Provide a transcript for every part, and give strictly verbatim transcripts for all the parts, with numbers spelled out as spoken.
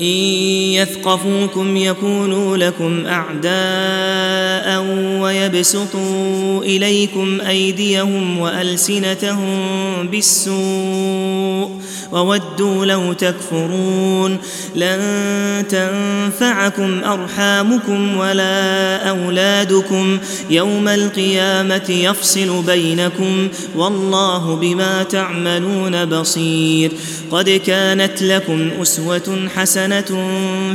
إن يثقفوكم يكونوا لكم أعداء ويبسطوا إليكم أيديهم وألسنتهم بالسوء وودوا لو تكفرون لن تنفعكم أرحامكم ولا أولادكم يوم القيامة يفصل بينكم والله بما تعملون بصير قد كانت لكم أسوة حسنة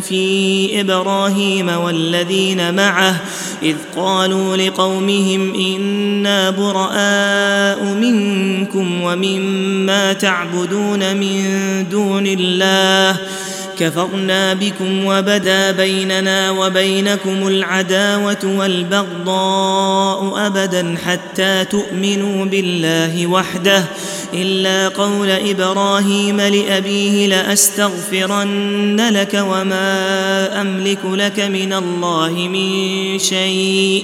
في إبراهيم والذين معه إذ قالوا لقومهم إنا براء منكم ومما تعبدون من دون الله كفرنا بكم وبدا بيننا وبينكم العداوة والبغضاء أبدا حتى تؤمنوا بالله وحده إلا قول إبراهيم لأبيه لأستغفرن لك وما أملك لك من الله من شيء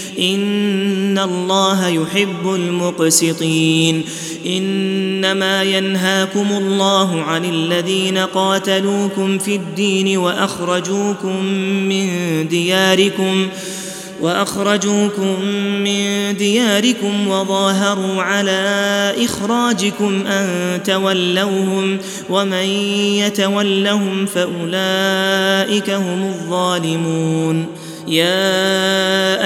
إن الله يحب المقسطين إنما ينهاكم الله عن الذين قاتلوكم في الدين وأخرجوكم من دياركم وأخرجوكم من دياركم وظاهروا على إخراجكم أن تولوهم ومن يتولهم فأولئك هم الظالمون يا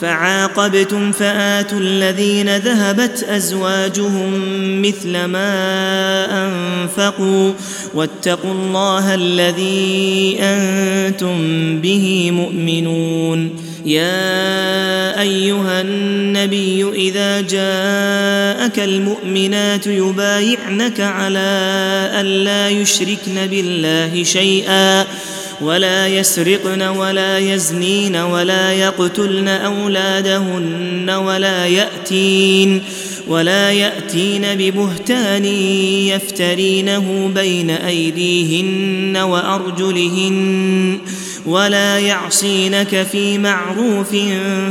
فعاقبتم فآتوا الذين ذهبت أزواجهم مثل ما أنفقوا واتقوا الله الذي أنتم به مؤمنون يا أيها النبي إذا جاءك المؤمنات يبايعنك على أن لا يشركن بالله شيئا ولا يسرقن ولا يزنين ولا يقتلن أولادهن ولا يأتين ولا يأتين ببهتان يفترينه بين أيديهن وأرجلهن ولا يعصينك في معروف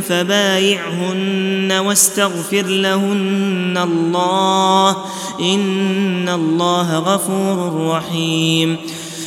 فبايعهن واستغفر لهن الله إن الله غفور رحيم